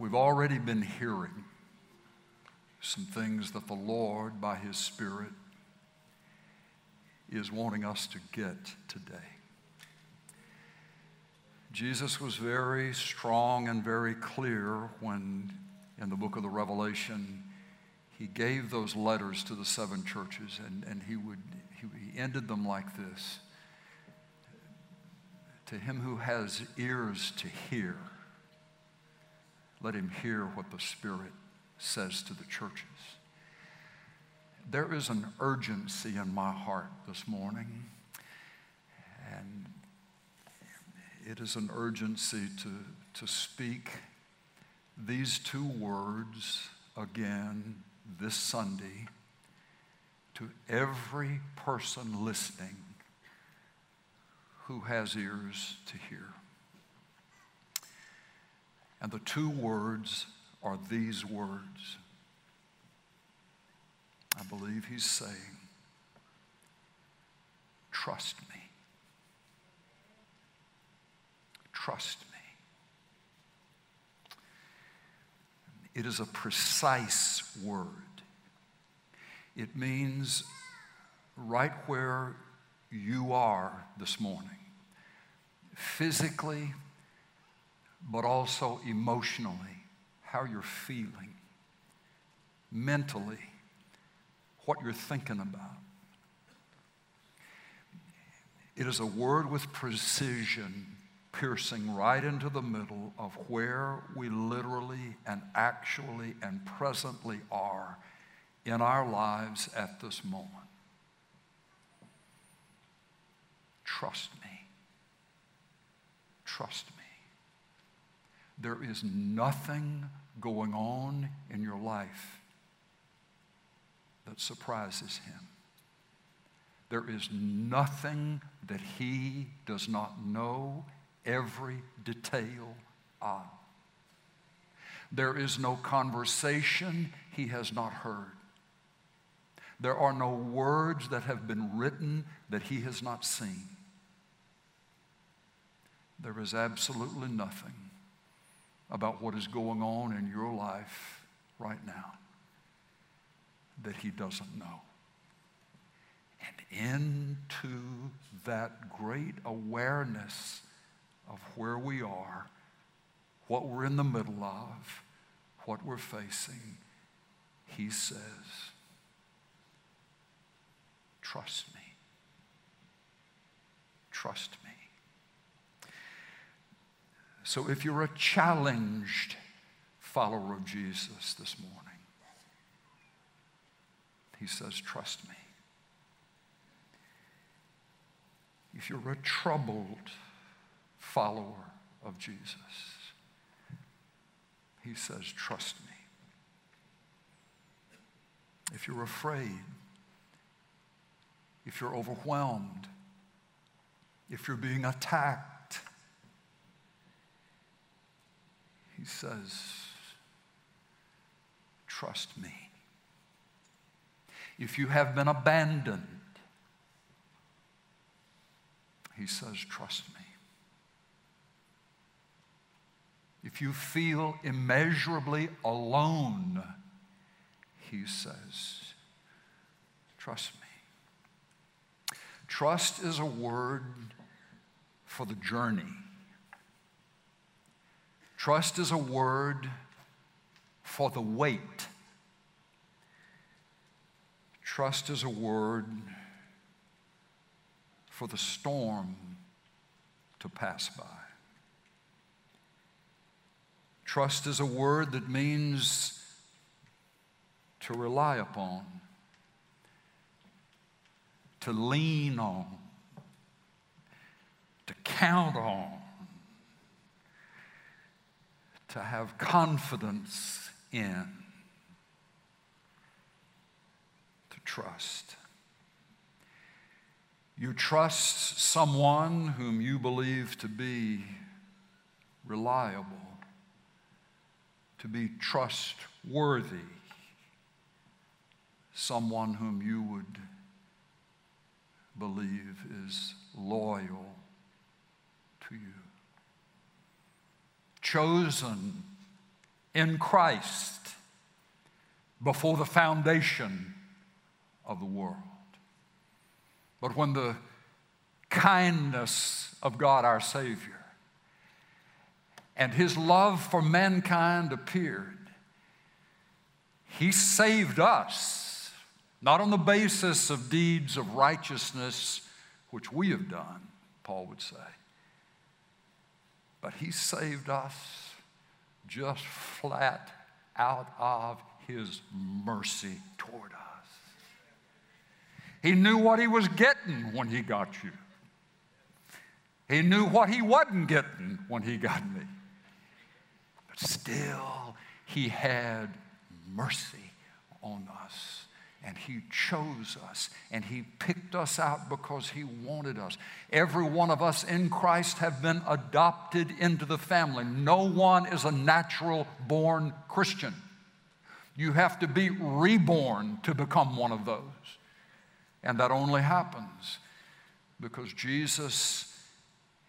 We've already been hearing some things that the Lord, by His Spirit, is wanting us to get today. Jesus was very strong and very clear when, in the book of the Revelation, He gave those letters to the seven churches, and he ended them like this. To him who has ears to hear, let him hear what the Spirit says to the churches. There is an urgency in my heart this morning, and it is an urgency to speak these two words again this Sunday to every person listening who has ears to hear. And the two words are these words. I believe He's saying, trust me. Trust me. It is a precise word. It means right where you are this morning, physically, but also emotionally, how you're feeling, mentally, what you're thinking about. It is a word with precision, piercing right into the middle of where we literally and actually and presently are in our lives at this moment. Trust me. Trust me. There is nothing going on in your life that surprises Him. There is nothing that He does not know every detail of. There is no conversation He has not heard. There are no words that have been written that He has not seen. There is absolutely nothing about what is going on in your life right now that He doesn't know. And into that great awareness of where we are, what we're in the middle of, what we're facing, He says, trust me. Trust me. So if you're a challenged follower of Jesus this morning, He says, trust me. If you're a troubled follower of Jesus, He says, trust me. If you're afraid, if you're overwhelmed, if you're being attacked, He says, trust me. If you have been abandoned, He says, trust me. If you feel immeasurably alone, He says, trust me. Trust is a word for the journey. Trust is a word for the wait. Trust is a word for the storm to pass by. Trust is a word that means to rely upon, to lean on, to count on, to have confidence in, to trust. You trust someone whom you believe to be reliable, to be trustworthy, someone whom you would believe is loyal to you. Chosen in Christ before the foundation of the world. But when the kindness of God our Savior and His love for mankind appeared, He saved us, not on the basis of deeds of righteousness which we have done, Paul would say, but He saved us just flat out of His mercy toward us. He knew what He was getting when He got you. He knew what He wasn't getting when He got me. But still, He had mercy on us, and He chose us, and He picked us out because He wanted us. Every one of us in Christ have been adopted into the family. No one is a natural-born Christian. You have to be reborn to become one of those. And that only happens because Jesus,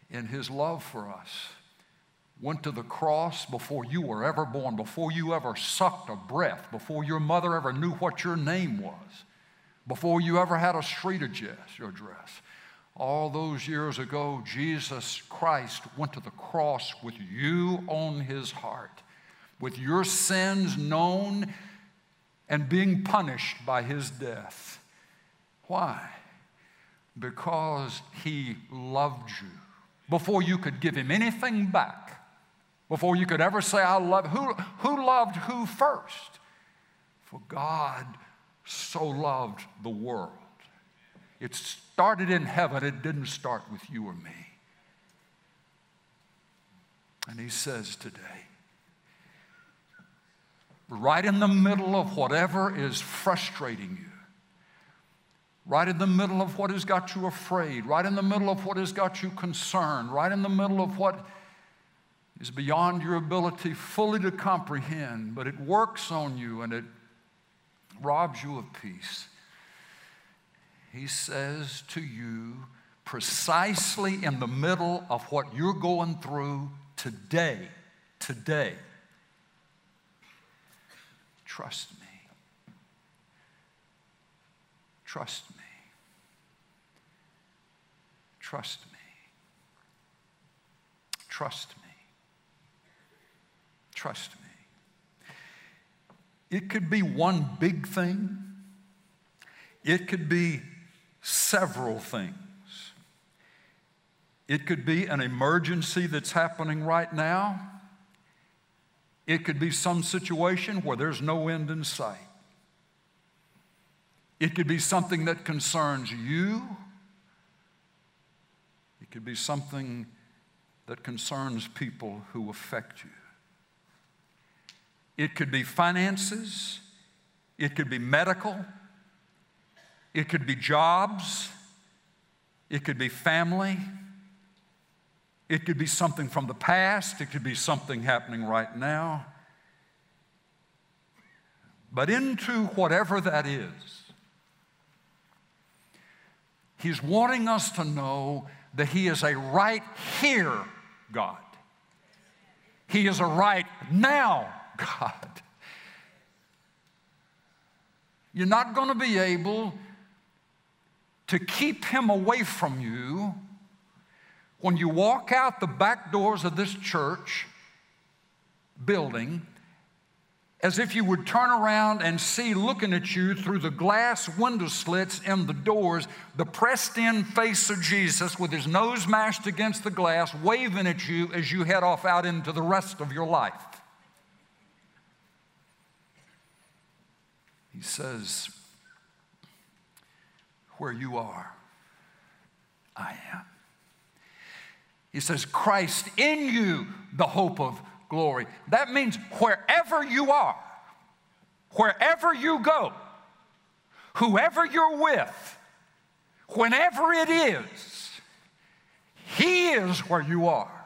in His love for us, went to the cross before you were ever born, before you ever sucked a breath, before your mother ever knew what your name was, before you ever had a street address. All those years ago, Jesus Christ went to the cross with you on His heart, with your sins known and being punished by His death. Why? Because He loved you. Before you could give Him anything back, before you could ever say, I love you, who loved who first? For God so loved the world. It started in heaven. It didn't start with you or me. And He says today, right in the middle of whatever is frustrating you, right in the middle of what has got you afraid, right in the middle of what has got you concerned, right in the middle of what is beyond your ability fully to comprehend, but it works on you and it robs you of peace. He says to you, precisely in the middle of what you're going through today, trust me. Trust me. Trust me. Trust me. Trust me. It could be one big thing. It could be several things. It could be an emergency that's happening right now. It could be some situation where there's no end in sight. It could be something that concerns you. It could be something that concerns people who affect you. It could be finances. It could be medical. It could be jobs. It could be family. It could be something from the past. It could be something happening right now. But into whatever that is, He's wanting us to know that He is a right here God. He is a right now God. You're not going to be able to keep Him away from you when you walk out the back doors of this church building as if you would turn around and see looking at you through the glass window slits in the doors, the pressed-in face of Jesus with His nose mashed against the glass, waving at you as you head off out into the rest of your life. He says, where you are, I am. He says, Christ in you, the hope of glory. That means wherever you are, wherever you go, whoever you're with, whenever it is, He is where you are.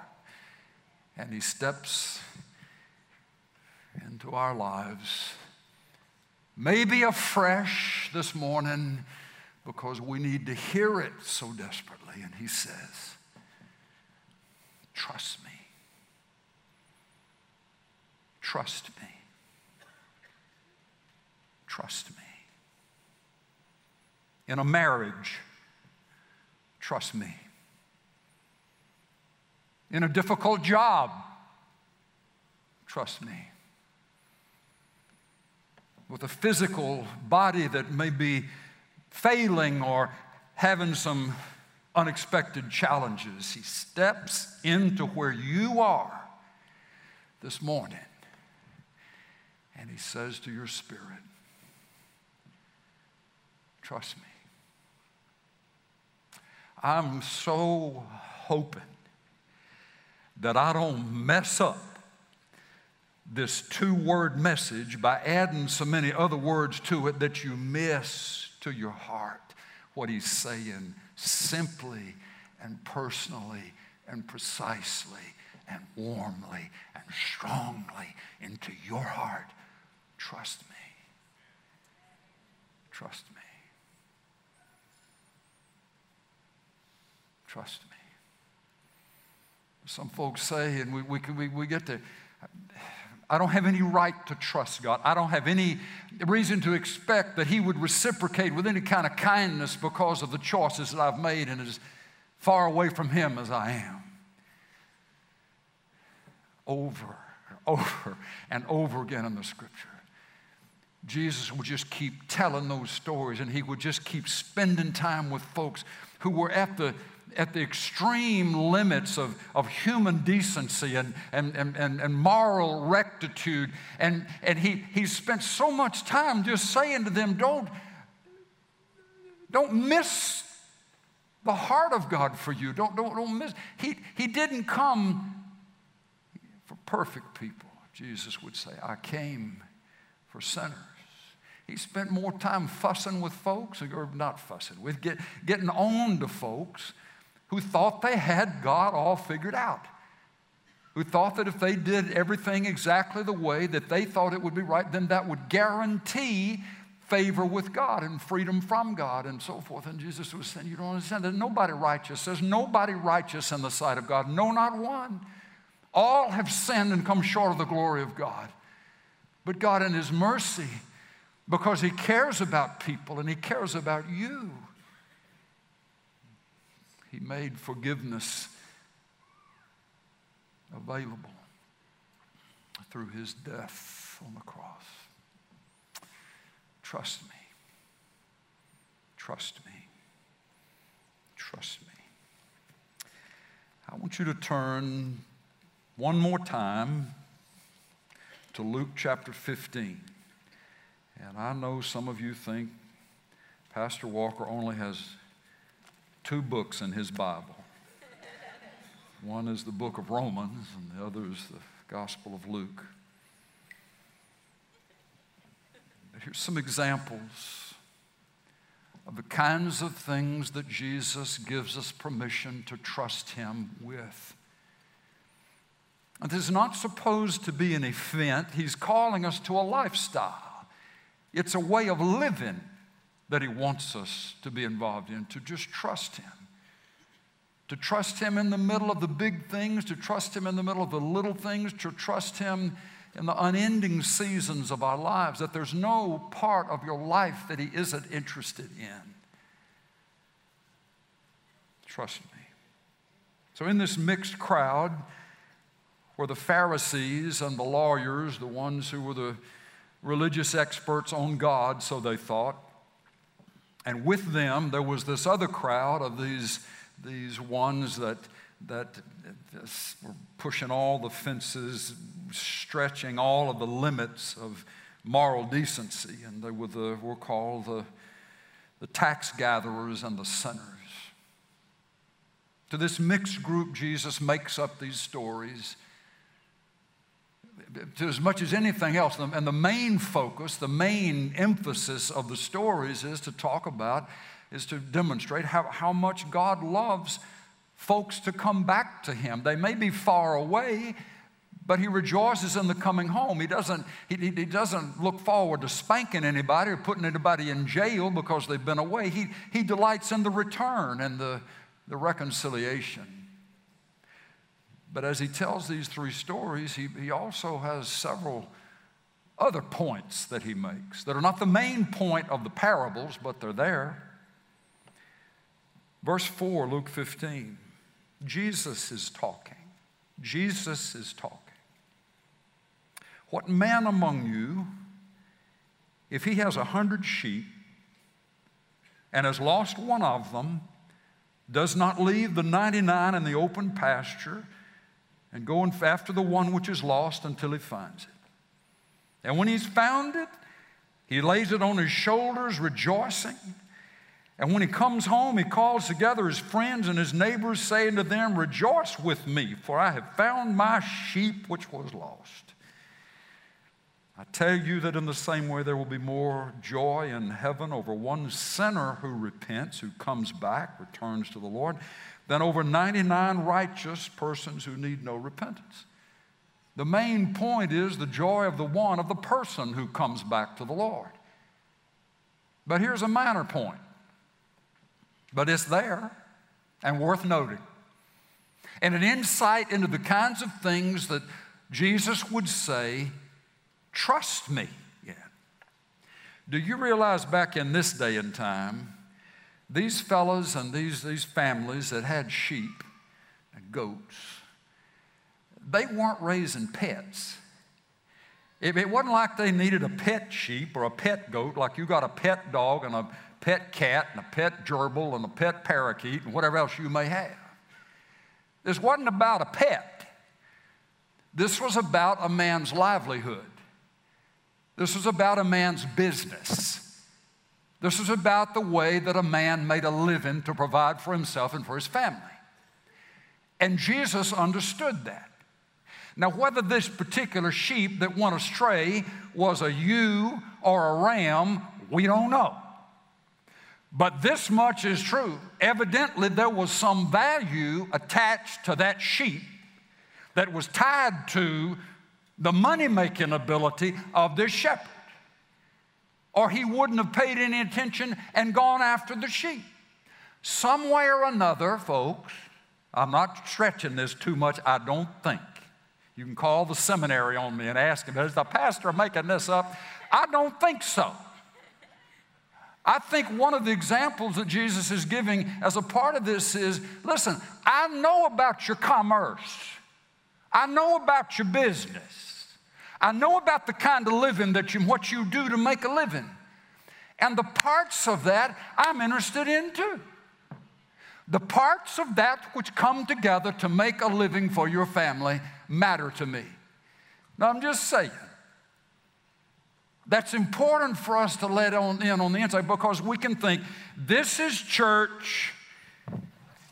And He steps into our lives, maybe afresh this morning, because we need to hear it so desperately. And He says, trust me. Trust me. Trust me. In a marriage, trust me. In a difficult job, trust me. With a physical body that may be failing or having some unexpected challenges, he steps into where you are this morning, and he says to your spirit, trust me. I'm so hoping that I don't mess up this two-word message by adding so many other words to it that you miss to your heart what he's saying simply and personally and precisely and warmly and strongly into your heart. Trust me. Trust me. Trust me. Some folks say, and we get to, I don't have any right to trust God. I don't have any reason to expect that he would reciprocate with any kind of kindness because of the choices that I've made and as far away from him as I am. Over and over and over again in the scripture, Jesus would just keep telling those stories, and he would just keep spending time with folks who were at the extreme limits of human decency and moral rectitude. And he spent so much time just saying to them, don't miss the heart of God for you. Don't miss. He didn't come for perfect people. Jesus would say, I came for sinners. He spent more time fussing with folks, or not fussing with, getting on to folks who thought they had God all figured out, who thought that if they did everything exactly the way that they thought it would be right, then that would guarantee favor with God and freedom from God and so forth. And Jesus was saying, you don't understand. There's nobody righteous. There's nobody righteous in the sight of God. No, not one. All have sinned and come short of the glory of God. But God in his mercy, because he cares about people and he cares about you, he made forgiveness available through his death on the cross. Trust me. Trust me. Trust me. I want you to turn one more time to Luke chapter 15. And I know some of you think Pastor Walker only has two books in his Bible. One is the book of Romans, and the other is the Gospel of Luke. Here's some examples of the kinds of things that Jesus gives us permission to trust him with. And this is not supposed to be an event. He's calling us to a lifestyle. It's a way of living that he wants us to be involved in, to just trust him. To trust him in the middle of the big things, to trust him in the middle of the little things, to trust him in the unending seasons of our lives, that there's no part of your life that he isn't interested in. Trust me. So in this mixed crowd were the Pharisees and the lawyers, the ones who were the religious experts on God, so they thought. And with them, there was this other crowd of these ones that were pushing all the fences, stretching all of the limits of moral decency. And they were called the tax gatherers and the sinners. To this mixed group, Jesus makes up these stories to as much as anything else. And the main focus, the main emphasis of the stories is to demonstrate how much God loves folks to come back to him. They may be far away, but he rejoices in the coming home. He doesn't look forward to spanking anybody or putting anybody in jail because they've been away. He delights in the return and the reconciliation. But as he tells these three stories, he also has several other points that he makes that are not the main point of the parables, but they're there. Verse 4, Luke 15, Jesus is talking. Jesus is talking. What man among you, if he has 100 sheep and has lost one of them, does not leave the 99 in the open pasture and go after the one which is lost until he finds it? And when he's found it, he lays it on his shoulders, rejoicing. And when he comes home, he calls together his friends and his neighbors, saying to them, "Rejoice with me, for I have found my sheep which was lost." I tell you that in the same way there will be more joy in heaven over one sinner who repents, who comes back, returns to the Lord, than over 99 righteous persons who need no repentance. The main point is the joy of the one, of the person who comes back to the Lord. But here's a minor point. But it's there and worth noting. And an insight into the kinds of things that Jesus would say, trust me in. Do you realize back in this day and time, these fellas and these families that had sheep and goats, they weren't raising pets. It wasn't like they needed a pet sheep or a pet goat, like you got a pet dog and a pet cat and a pet gerbil and a pet parakeet and whatever else you may have. This wasn't about a pet. This was about a man's livelihood. This was about a man's business. This was about the way that a man made a living to provide for himself and for his family. And Jesus understood that. Now, whether this particular sheep that went astray was a ewe or a ram, we don't know. But this much is true. Evidently, there was some value attached to that sheep that was tied to the money-making ability of this shepherd, or he wouldn't have paid any attention and gone after the sheep. Some way or another, folks, I'm not stretching this too much, I don't think. You can call the seminary on me and ask him, is the pastor making this up? I don't think so. I think one of the examples that Jesus is giving as a part of this is, listen, I know about your commerce. I know about your business. I know about the kind of living that what you do to make a living. And the parts of that I'm interested in too. The parts of that which come together to make a living for your family matter to me. Now, I'm just saying, that's important for us to let in on the inside, because we can think, this is church,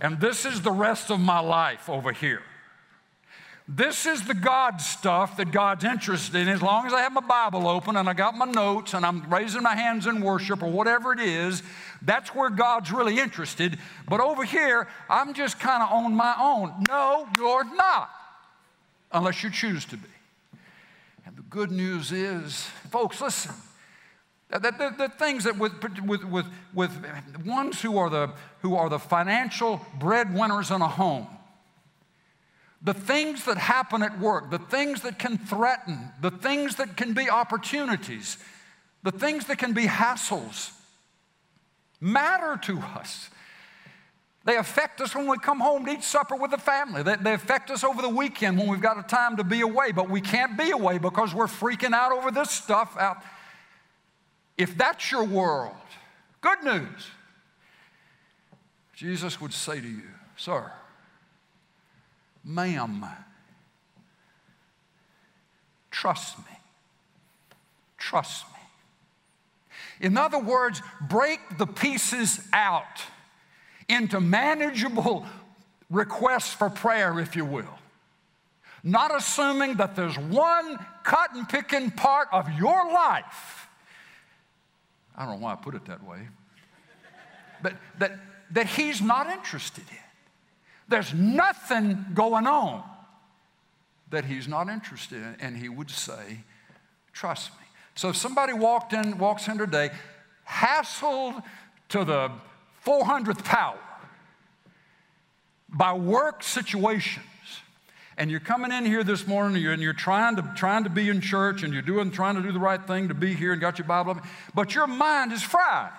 and this is the rest of my life over here. This is the God stuff that God's interested in. As long as I have my Bible open and I got my notes and I'm raising my hands in worship or whatever it is, that's where God's really interested. But over here, I'm just kind of on my own. No, you're not, unless you choose to be. And the good news is, folks, listen, the things that with ones who are the financial breadwinners in a home, the things that happen at work, the things that can threaten, the things that can be opportunities, the things that can be hassles, matter to us. They affect us when we come home to eat supper with the family. They affect us over the weekend when we've got a time to be away, but we can't be away because we're freaking out over this stuff. If that's your world, good news. Jesus would say to you, sir, ma'am, trust me. Trust me. In other words, break the pieces out into manageable requests for prayer, if you will. Not assuming that there's one cotton-picking part of your life. I don't know why I put it that way. But that he's not interested in. There's nothing going on that he's not interested in, and he would say, trust me. So if somebody walks in today, hassled to the 400th power by work situations, and you're coming in here this morning and you're trying to be in church and you're trying to do the right thing to be here and got your Bible up, but your mind is fried.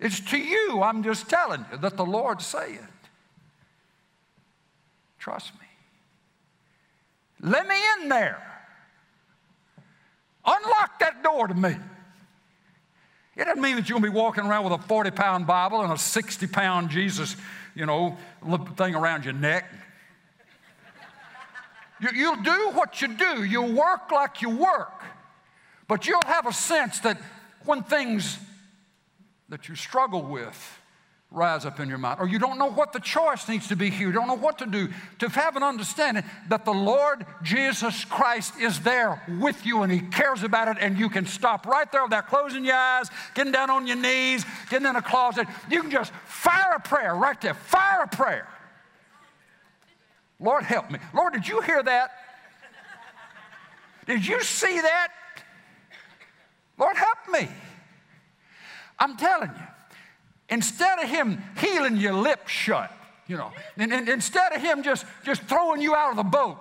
It's to you, I'm just telling you, that the Lord said, trust me. Let me in there. Unlock that door to me. It doesn't mean that you're going to be walking around with a 40-pound Bible and a 60-pound Jesus, you know, thing around your neck. You'll do what you do. You'll work like you work. But you'll have a sense that when things that you struggle with rise up in your mind, or you don't know what the choice needs to be here, you don't know what to do, to have an understanding that the Lord Jesus Christ is there with you and He cares about it, and you can stop right there without closing your eyes, getting down on your knees, getting in a closet. You can just fire a prayer right there. Fire a prayer. Lord, help me. Lord, did you hear that? Did you see that? Lord, help me. I'm telling you. Instead of Him healing your lips shut, you know, and instead of Him just throwing you out of the boat,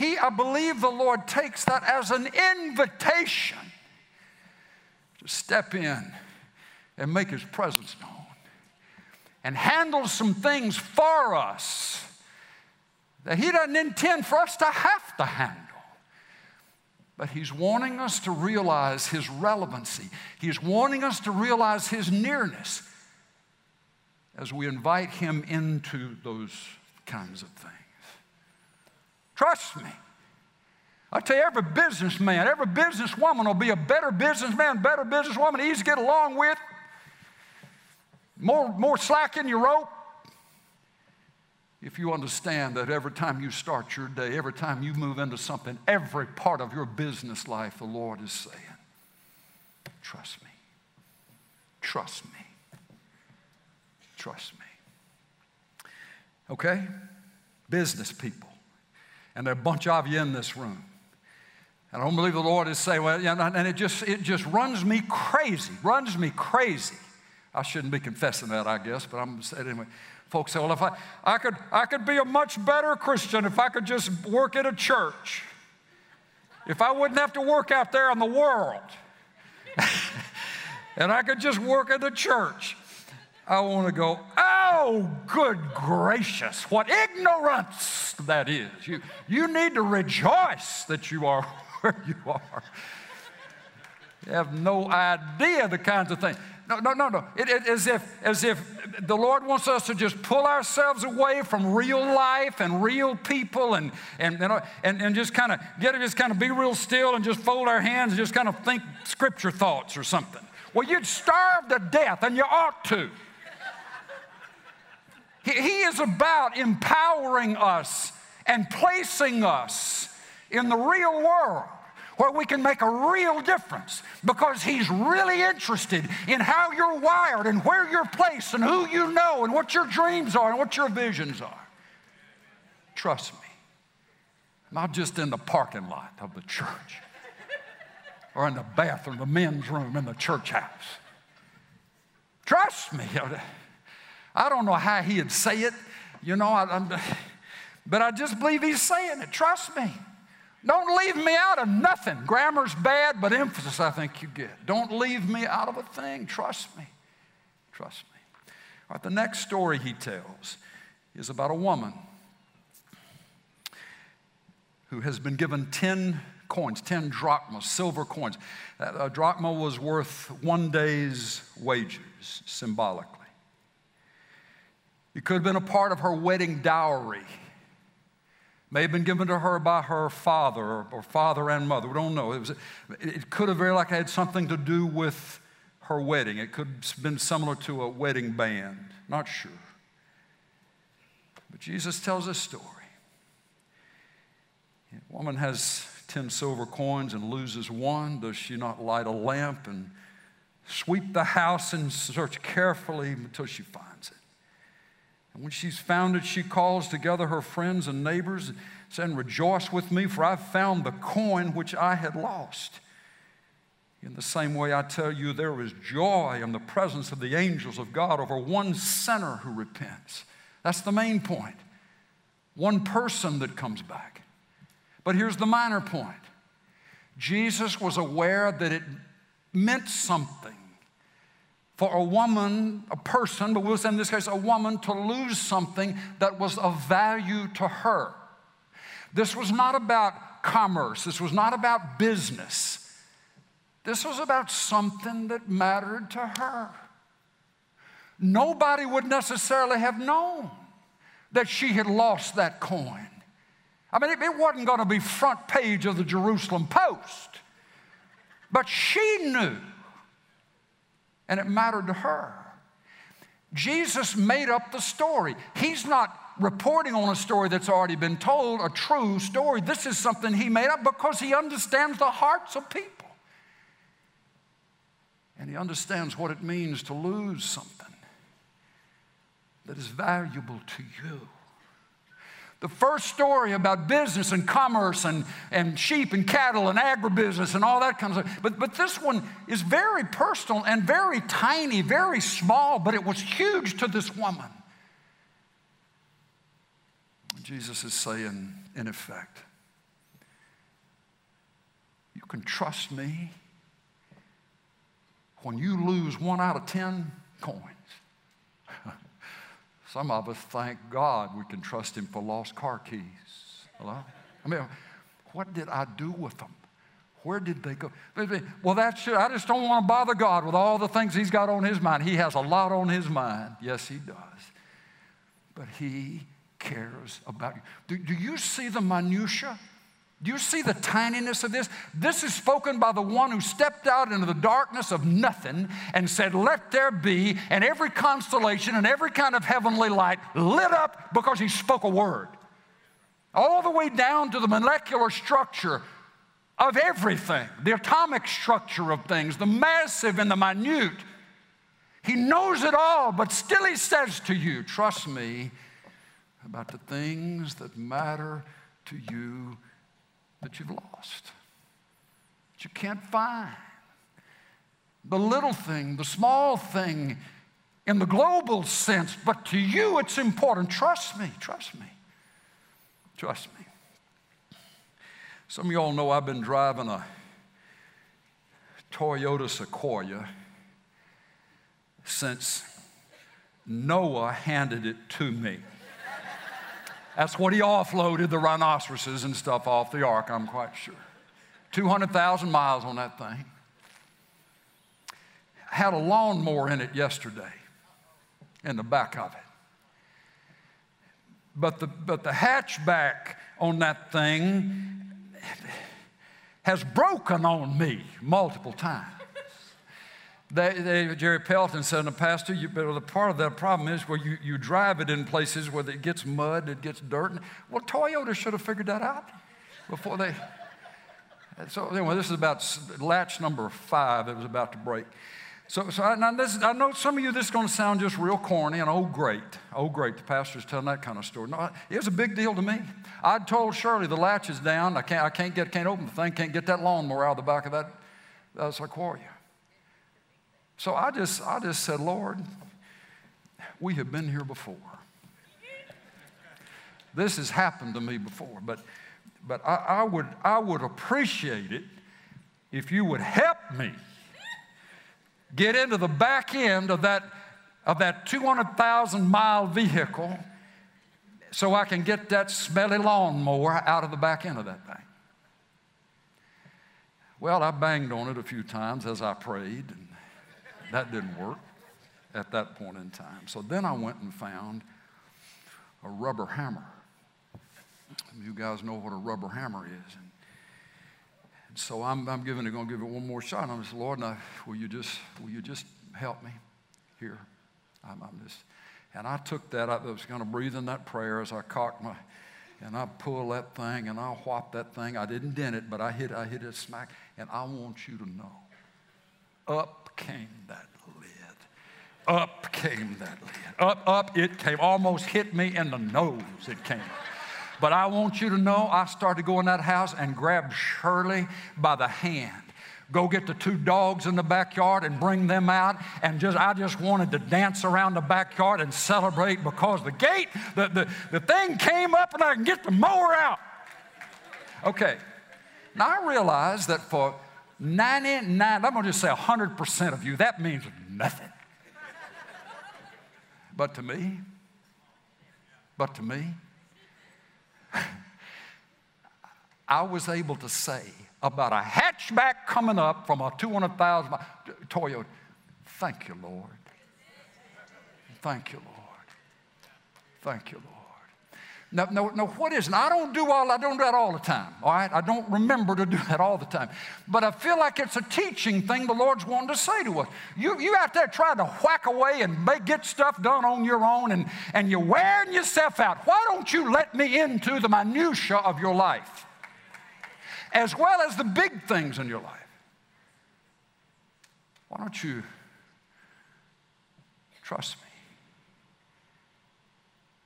I believe the Lord takes that as an invitation to step in and make His presence known and handle some things for us that He doesn't intend for us to have to handle. But He's wanting us to realize His relevancy. He's wanting us to realize His nearness as we invite Him into those kinds of things. Trust me. I tell you, every businessman, every businesswoman will be a better businessman, better businesswoman, easy to get along with, more slack in your rope, if you understand that every time you start your day, every time you move into something, every part of your business life, the Lord is saying, trust me, trust me, trust me. Okay? Business people. And there are a bunch of you in this room. And I don't believe the Lord is saying, well, and it just runs me crazy, runs me crazy. I shouldn't be confessing that, I guess, but I'm going to say it anyway. Folks say, well, if I could be a much better Christian if I could just work at a church, if I wouldn't have to work out there in the world, and I could just work at a church. I want to go, oh, good gracious, what ignorance that is. You need to rejoice that you are where you are. You have no idea the kinds of things. No. It as if the Lord wants us to just pull ourselves away from real life and real people and just kind of be real still and just fold our hands and just kind of think scripture thoughts or something. Well, you'd starve to death, and you ought to. He is about empowering us and placing us in the real world, where we can make a real difference, because He's really interested in how you're wired and where you're placed and who you know and what your dreams are and what your visions are. Trust me, not just in the parking lot of the church or in the bathroom, the men's room, in the church house. Trust me. I don't know how He'd say it, you know, but I just believe He's saying it. Trust me. Don't leave me out of nothing. Grammar's bad, but emphasis I think you get. Don't leave me out of a thing. Trust me. Trust me. All right, the next story he tells is about a woman who has been given 10 coins, 10 drachmas, silver coins. A drachma was worth one day's wages, symbolically. It could have been a part of her wedding dowry. May have been given to her by her father or father and mother. We don't know. It could have very likely had something to do with her wedding. It could have been similar to a wedding band. Not sure. But Jesus tells a story. A woman has 10 silver coins and loses one. Does she not light a lamp and sweep the house and search carefully until she finds it? And when she's found it, she calls together her friends and neighbors, saying, rejoice with me, for I've found the coin which I had lost. In the same way, I tell you, there is joy in the presence of the angels of God over one sinner who repents. That's the main point. one person that comes back. But here's the minor point. Jesus was aware that it meant something for a woman, a person, but we'll say in this case a woman, to lose something that was of value to her. This was not about commerce. This was not about business. This was about something that mattered to her. Nobody would necessarily have known that she had lost that coin. I mean, it wasn't going to be front page of the Jerusalem Post, but she knew, and it mattered to her. Jesus made up the story. He's not reporting on a story that's already been told, a true story. This is something he made up because he understands the hearts of people. And he understands what it means to lose something that is valuable to you. The first story about business and commerce and sheep and cattle and agribusiness and all that kind of stuff. But this one is very personal and very tiny, very small, but it was huge to this woman. Jesus is saying, in effect, you can trust me when you lose 1 out of 10 coins. Some of us, thank God, we can trust him for lost car keys. Hello? I mean, what did I do with them? Where did they go? Well, that's it. I just don't want to bother God with all the things he's got on his mind. He has a lot on his mind. Yes, he does. But he cares about you. Do you see the minutia? Do you see the tininess of this? This is spoken by the one who stepped out into the darkness of nothing and said, let there be, and every constellation and every kind of heavenly light lit up because he spoke a word. All the way down to the molecular structure of everything, the atomic structure of things, the massive and the minute. He knows it all, but still he says to you, trust me about the things that matter to you that you've lost, that you can't find. The little thing, the small thing in the global sense, but to you it's important. Trust me, trust me, trust me. Some of y'all know I've been driving a Toyota Sequoia since Noah handed it to me. That's what he offloaded the rhinoceroses and stuff off the ark, I'm quite sure. 200,000 miles on that thing. Had a lawnmower in it yesterday, in the back of it. But the hatchback on that thing has broken on me multiple times. Jerry Pelton said, "No, Pastor, the part of that problem is where you drive it in places where it gets mud, it gets dirt." Well, Toyota should have figured that out before they. So anyway, this is about latch number 5. It was about to break. I know some of you, this is going to sound just real corny and oh great, the pastor's telling that kind of story. No, it was a big deal to me. I told Shirley the latch is down. I can't open the thing. Can't get that lawnmower out of the back of that Sequoia. So I just said, Lord, we have been here before. This has happened to me before, but I would appreciate it if you would help me get into the back end of that 200,000-mile vehicle so I can get that smelly lawnmower out of the back end of that thing. Well, I banged on it a few times as I prayed, and that didn't work at that point in time. So then I went and found a rubber hammer. You guys know what a rubber hammer is. And so I'm going to give it one more shot. And I'm just, Lord, will you just help me here? And I took that. I was going to breathe in that prayer as I cocked my, and I pull that thing and I whop that thing. I didn't dent it, but I hit it smack. And I want you to know, up came that lid. Up came that lid. Up it came. Almost hit me in the nose it came. But I want you to know, I started to go in that house and grab Shirley by the hand. go get the two dogs in the backyard and bring them out, and I just wanted to dance around the backyard and celebrate because the gate, the thing came up and I can get the mower out. Okay, now I realize that for 99, I'm gonna just say 100% of you, that means nothing. But to me, I was able to say about a hatchback coming up from a 200,000 Toyota, thank you, Lord. Thank you, Lord. Thank you, Lord. Now what is it? I don't do that all the time, all right? I don't remember to do that all the time. But I feel like it's a teaching thing the Lord's wanting to say to us. You out there trying to whack away and get stuff done on your own, and you're wearing yourself out. Why don't you let me into the minutia of your life as well as the big things in your life? Why don't you trust me?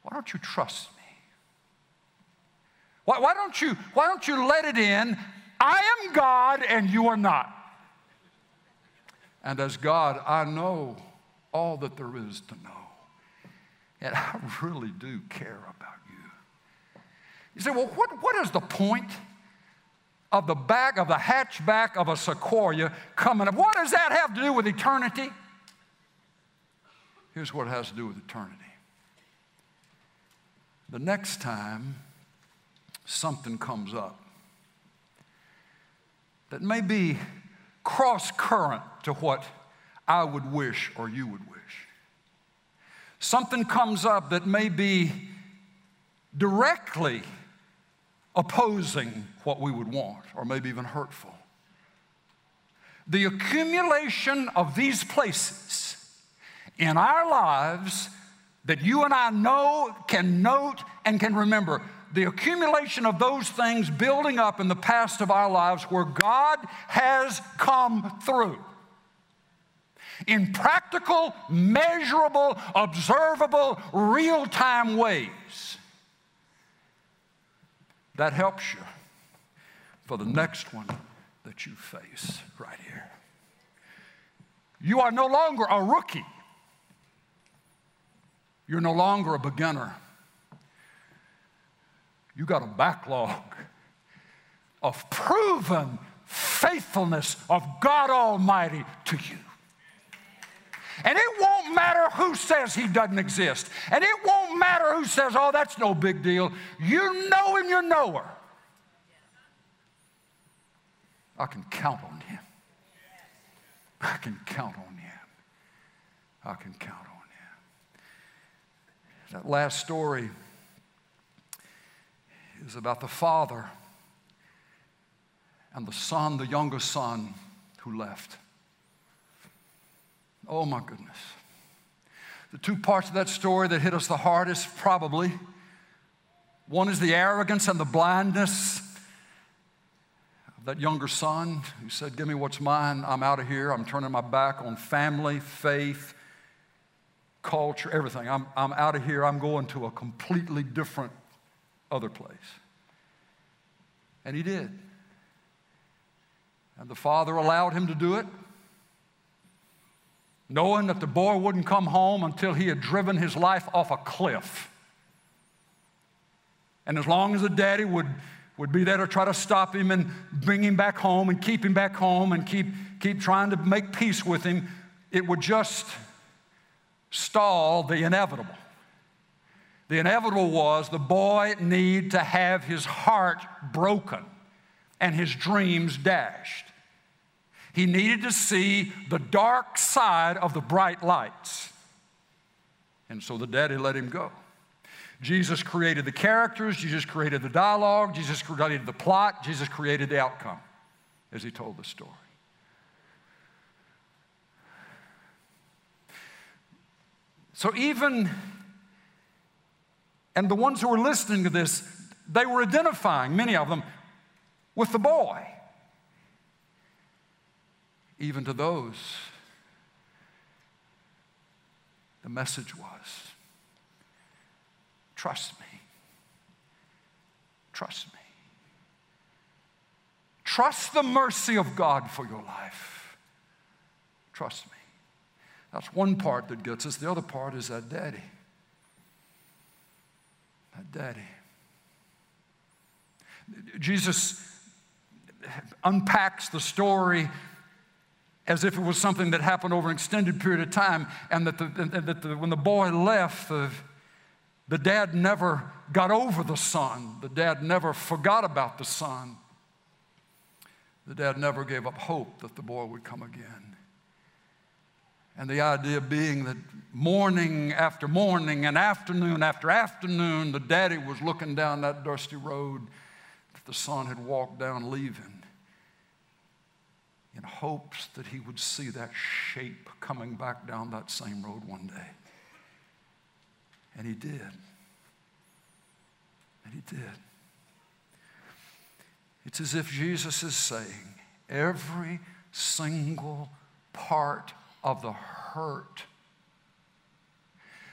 Why don't you trust me? Why don't you let it in? I am God and you are not. And as God, I know all that there is to know. And I really do care about you. You say, well, what is the point of the back of the hatchback of a sequoia coming up? What does that have to do with eternity? Here's what it has to do with eternity. The next time something comes up that may be cross-current to what I would wish or you would wish. Something comes up that may be directly opposing what we would want or maybe even hurtful. The accumulation of these places in our lives that you and I know, can note, and can remember. The accumulation of those things building up in the past of our lives where God has come through in practical, measurable, observable, real-time ways. That helps you for the next one that you face right here. You are no longer a rookie. You're no longer a beginner. You got a backlog of proven faithfulness of God Almighty to you. And it won't matter who says he doesn't exist. And it won't matter who says, oh, that's no big deal. You know him, you know her. I can count on him. I can count on him. I can count on him. That last story is about the father and the son, the younger son, who left. Oh my goodness. The two parts of that story that hit us the hardest, probably. One is the arrogance and the blindness of that younger son who said, give me what's mine, I'm out of here, I'm turning my back on family, faith, culture, everything. I'm out of here, I'm going to a completely different other place. And he did. And the father allowed him to do it, knowing that the boy wouldn't come home until he had driven his life off a cliff. And as long as the daddy would be there to try to stop him and bring him back home and keep him back home and keep trying to make peace with him, it would just stall the inevitable. The inevitable was the boy needed to have his heart broken and his dreams dashed. He needed to see the dark side of the bright lights. And so the daddy let him go. Jesus created the characters. Jesus created the dialogue. Jesus created the plot. Jesus created the outcome as he told the story. So even... and the ones who were listening to this, they were identifying, many of them, with the boy. Even to those, the message was, trust me. Trust me. Trust the mercy of God for your life. Trust me. That's one part that gets us. The other part is that daddy. That daddy. Jesus unpacks the story as if it was something that happened over an extended period of time, and that when the boy left, the dad never got over the son. The dad never forgot about the son. The dad never gave up hope that the boy would come again. And the idea being that morning after morning and afternoon after afternoon, the daddy was looking down that dusty road that the son had walked down leaving, in hopes that he would see that shape coming back down that same road one day. And he did. And he did. It's as if Jesus is saying, every single part of the hurt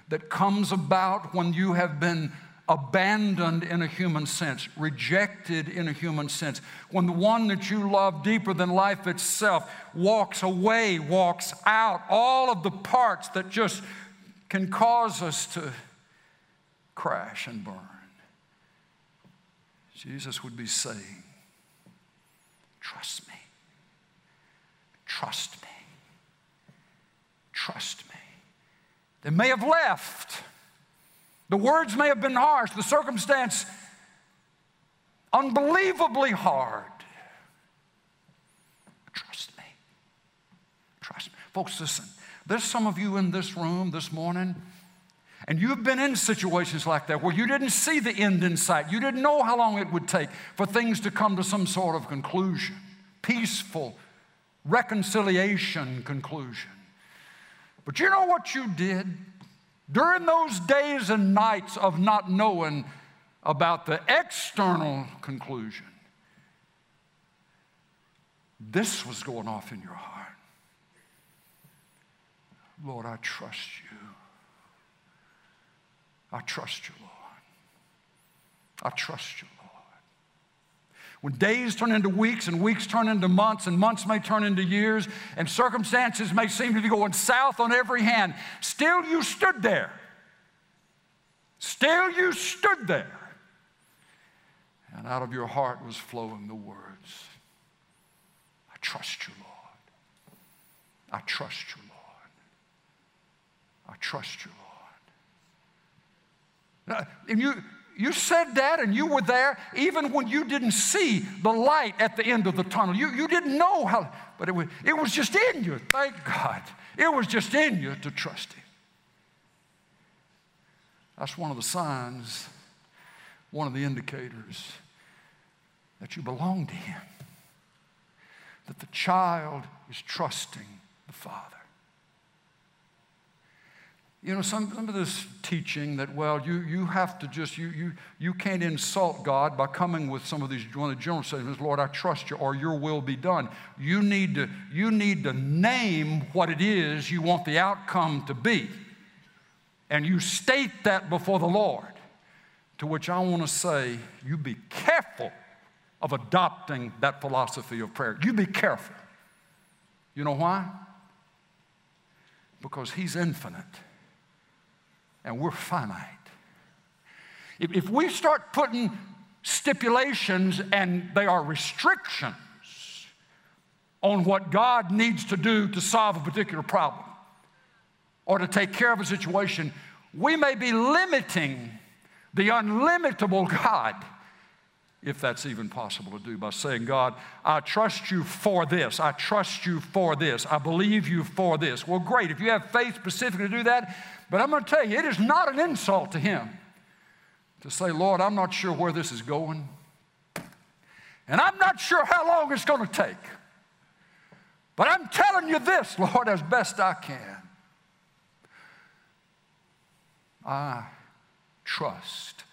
that comes about when you have been abandoned in a human sense, rejected in a human sense, when the one that you love deeper than life itself walks away, walks out, all of the parts that just can cause us to crash and burn. Jesus would be saying, trust me, trust me, trust me. They may have left. The words may have been harsh, the circumstance unbelievably hard. Trust me. Trust me. Folks, listen, there's some of you in this room this morning, and you've been in situations like that where you didn't see the end in sight. You didn't know how long it would take for things to come to some sort of conclusion, peaceful reconciliation conclusion. But you know what you did? During those days and nights of not knowing about the external conclusion, this was going off in your heart. Lord, I trust you. I trust you, Lord. I trust you, Lord. When days turn into weeks and weeks turn into months and months may turn into years and circumstances may seem to be going south on every hand, still you stood there. Still you stood there. And out of your heart was flowing the words, I trust you, Lord. I trust you, Lord. I trust you, Lord. And you said that, and you were there even when you didn't see the light at the end of the tunnel. You didn't know how, but it was just in you. Thank God. It was just in you to trust him. That's one of the signs, one of the indicators that you belong to him, that the child is trusting the Father. You know, some of this teaching that, well, you have to just, you can't insult God by coming with some of these general statements, Lord, I trust you, or your will be done. You need to name what it is you want the outcome to be. And you state that before the Lord, to which I want to say, you be careful of adopting that philosophy of prayer. You be careful. You know why? Because he's infinite. And we're finite. If we start putting stipulations, and they are restrictions, on what God needs to do to solve a particular problem or to take care of a situation, we may be limiting the unlimitable God, if that's even possible to do, by saying, God, I trust you for this. I trust you for this. I believe you for this. Well, great, if you have faith specifically to do that, but I'm going to tell you, it is not an insult to him to say, Lord, I'm not sure where this is going, and I'm not sure how long it's going to take, but I'm telling you this, Lord, as best I can. I trust.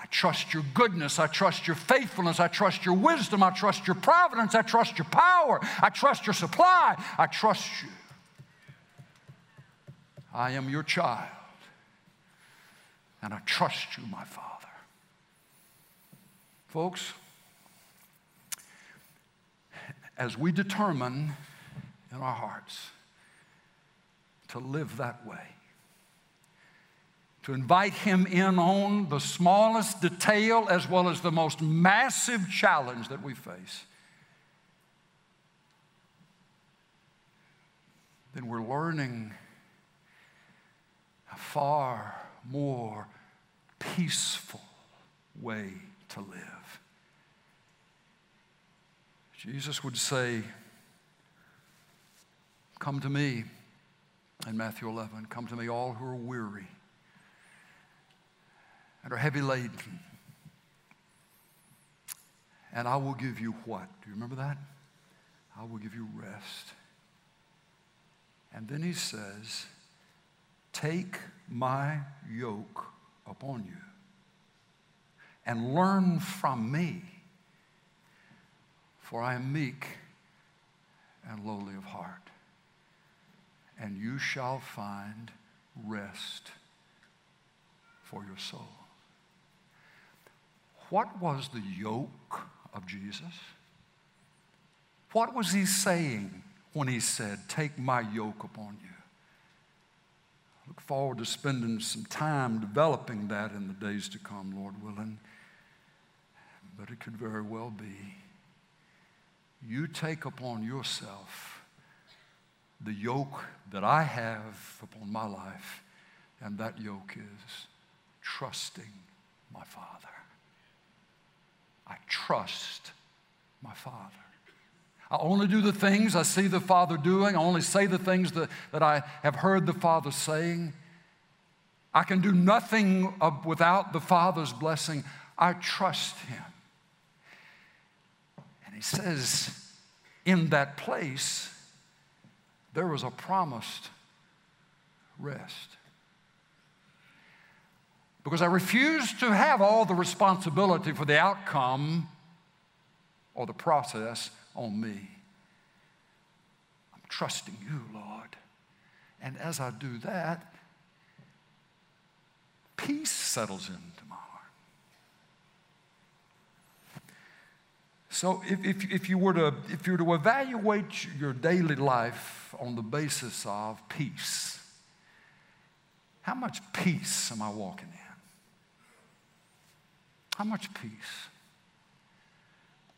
I trust your goodness. I trust your faithfulness. I trust your wisdom. I trust your providence. I trust your power. I trust your supply. I trust you. I am your child, and I trust you, my Father. Folks, as we determine in our hearts to live that way, to invite Him in on the smallest detail as well as the most massive challenge that we face, then we're learning a far more peaceful way to live. Jesus would say, come to me, in Matthew 11, come to me all who are weary and are heavy laden, and I will give you what? Do you remember that? I will give you rest. And then He says, take my yoke upon you and learn from me, for I am meek and lowly of heart, and you shall find rest for your soul. What was the yoke of Jesus? What was He saying when He said, take my yoke upon you? I look forward to spending some time developing that in the days to come, Lord willing. But it could very well be, you take upon yourself the yoke that I have upon my life, and that yoke is trusting my Father. I trust my Father. I only do the things I see the Father doing. I only say the things that I have heard the Father saying. I can do nothing without the Father's blessing. I trust Him. And He says, in that place, there was a promised rest. Because I refuse to have all the responsibility for the outcome or the process on me. I'm trusting you, Lord. And as I do that, peace settles into my heart. So if you were to evaluate your daily life on the basis of peace, how much peace am I walking in? How much peace?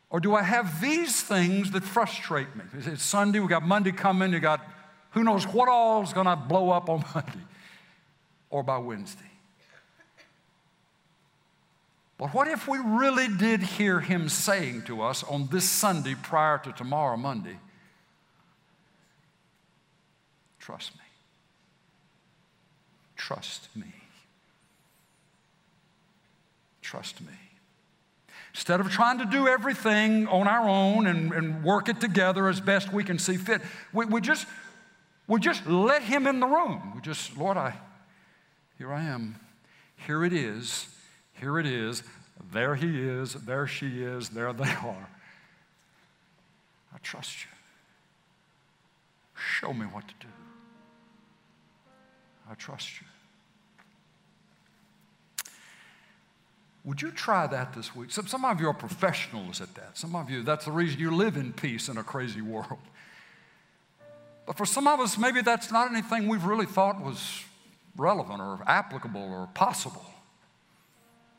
Or do I have these things that frustrate me? It's Sunday, we got Monday coming, you got who knows what all's gonna blow up on Monday or by Wednesday. But what if we really did hear Him saying to us on this Sunday prior to tomorrow, Monday, trust me. Trust me. Trust me. Instead of trying to do everything on our own and work it together as best we can see fit, we just let Him in the room. We just, Lord, here I am. Here it is. Here it is. There He is. There she is. There they are. I trust you. Show me what to do. I trust you. Would you try that this week? Some of you are professionals at that. Some of you, that's the reason you live in peace in a crazy world. But for some of us, maybe that's not anything we've really thought was relevant or applicable or possible.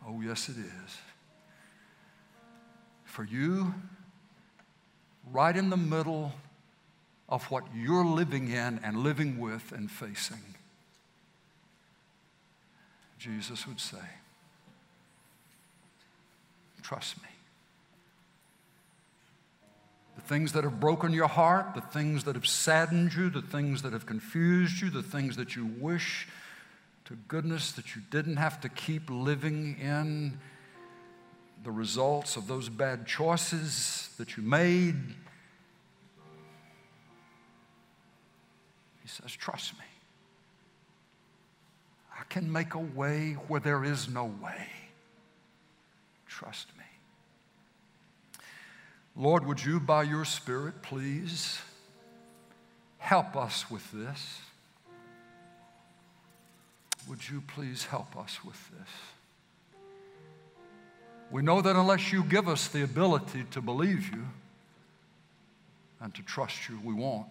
Oh, yes, it is. For you, right in the middle of what you're living in and living with and facing, Jesus would say, trust me. The things that have broken your heart, the things that have saddened you, the things that have confused you, the things that you wish to goodness that you didn't have to keep living in, the results of those bad choices that you made. He says, trust me. I can make a way where there is no way. Trust me. Lord, would you, by your Spirit, please help us with this? Would you please help us with this? We know that unless you give us the ability to believe you, and to trust you we want.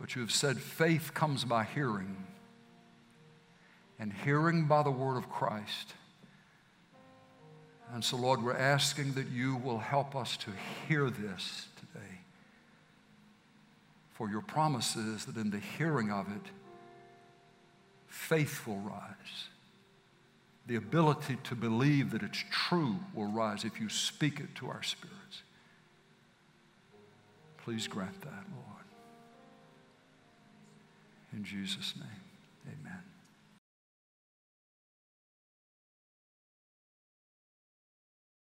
But you have said faith comes by hearing, and hearing by the word of Christ. And so, Lord, we're asking that you will help us to hear this today. For your promise is that in the hearing of it, faith will rise. The ability to believe that it's true will rise if you speak it to our spirits. Please grant that, Lord. In Jesus' name, amen.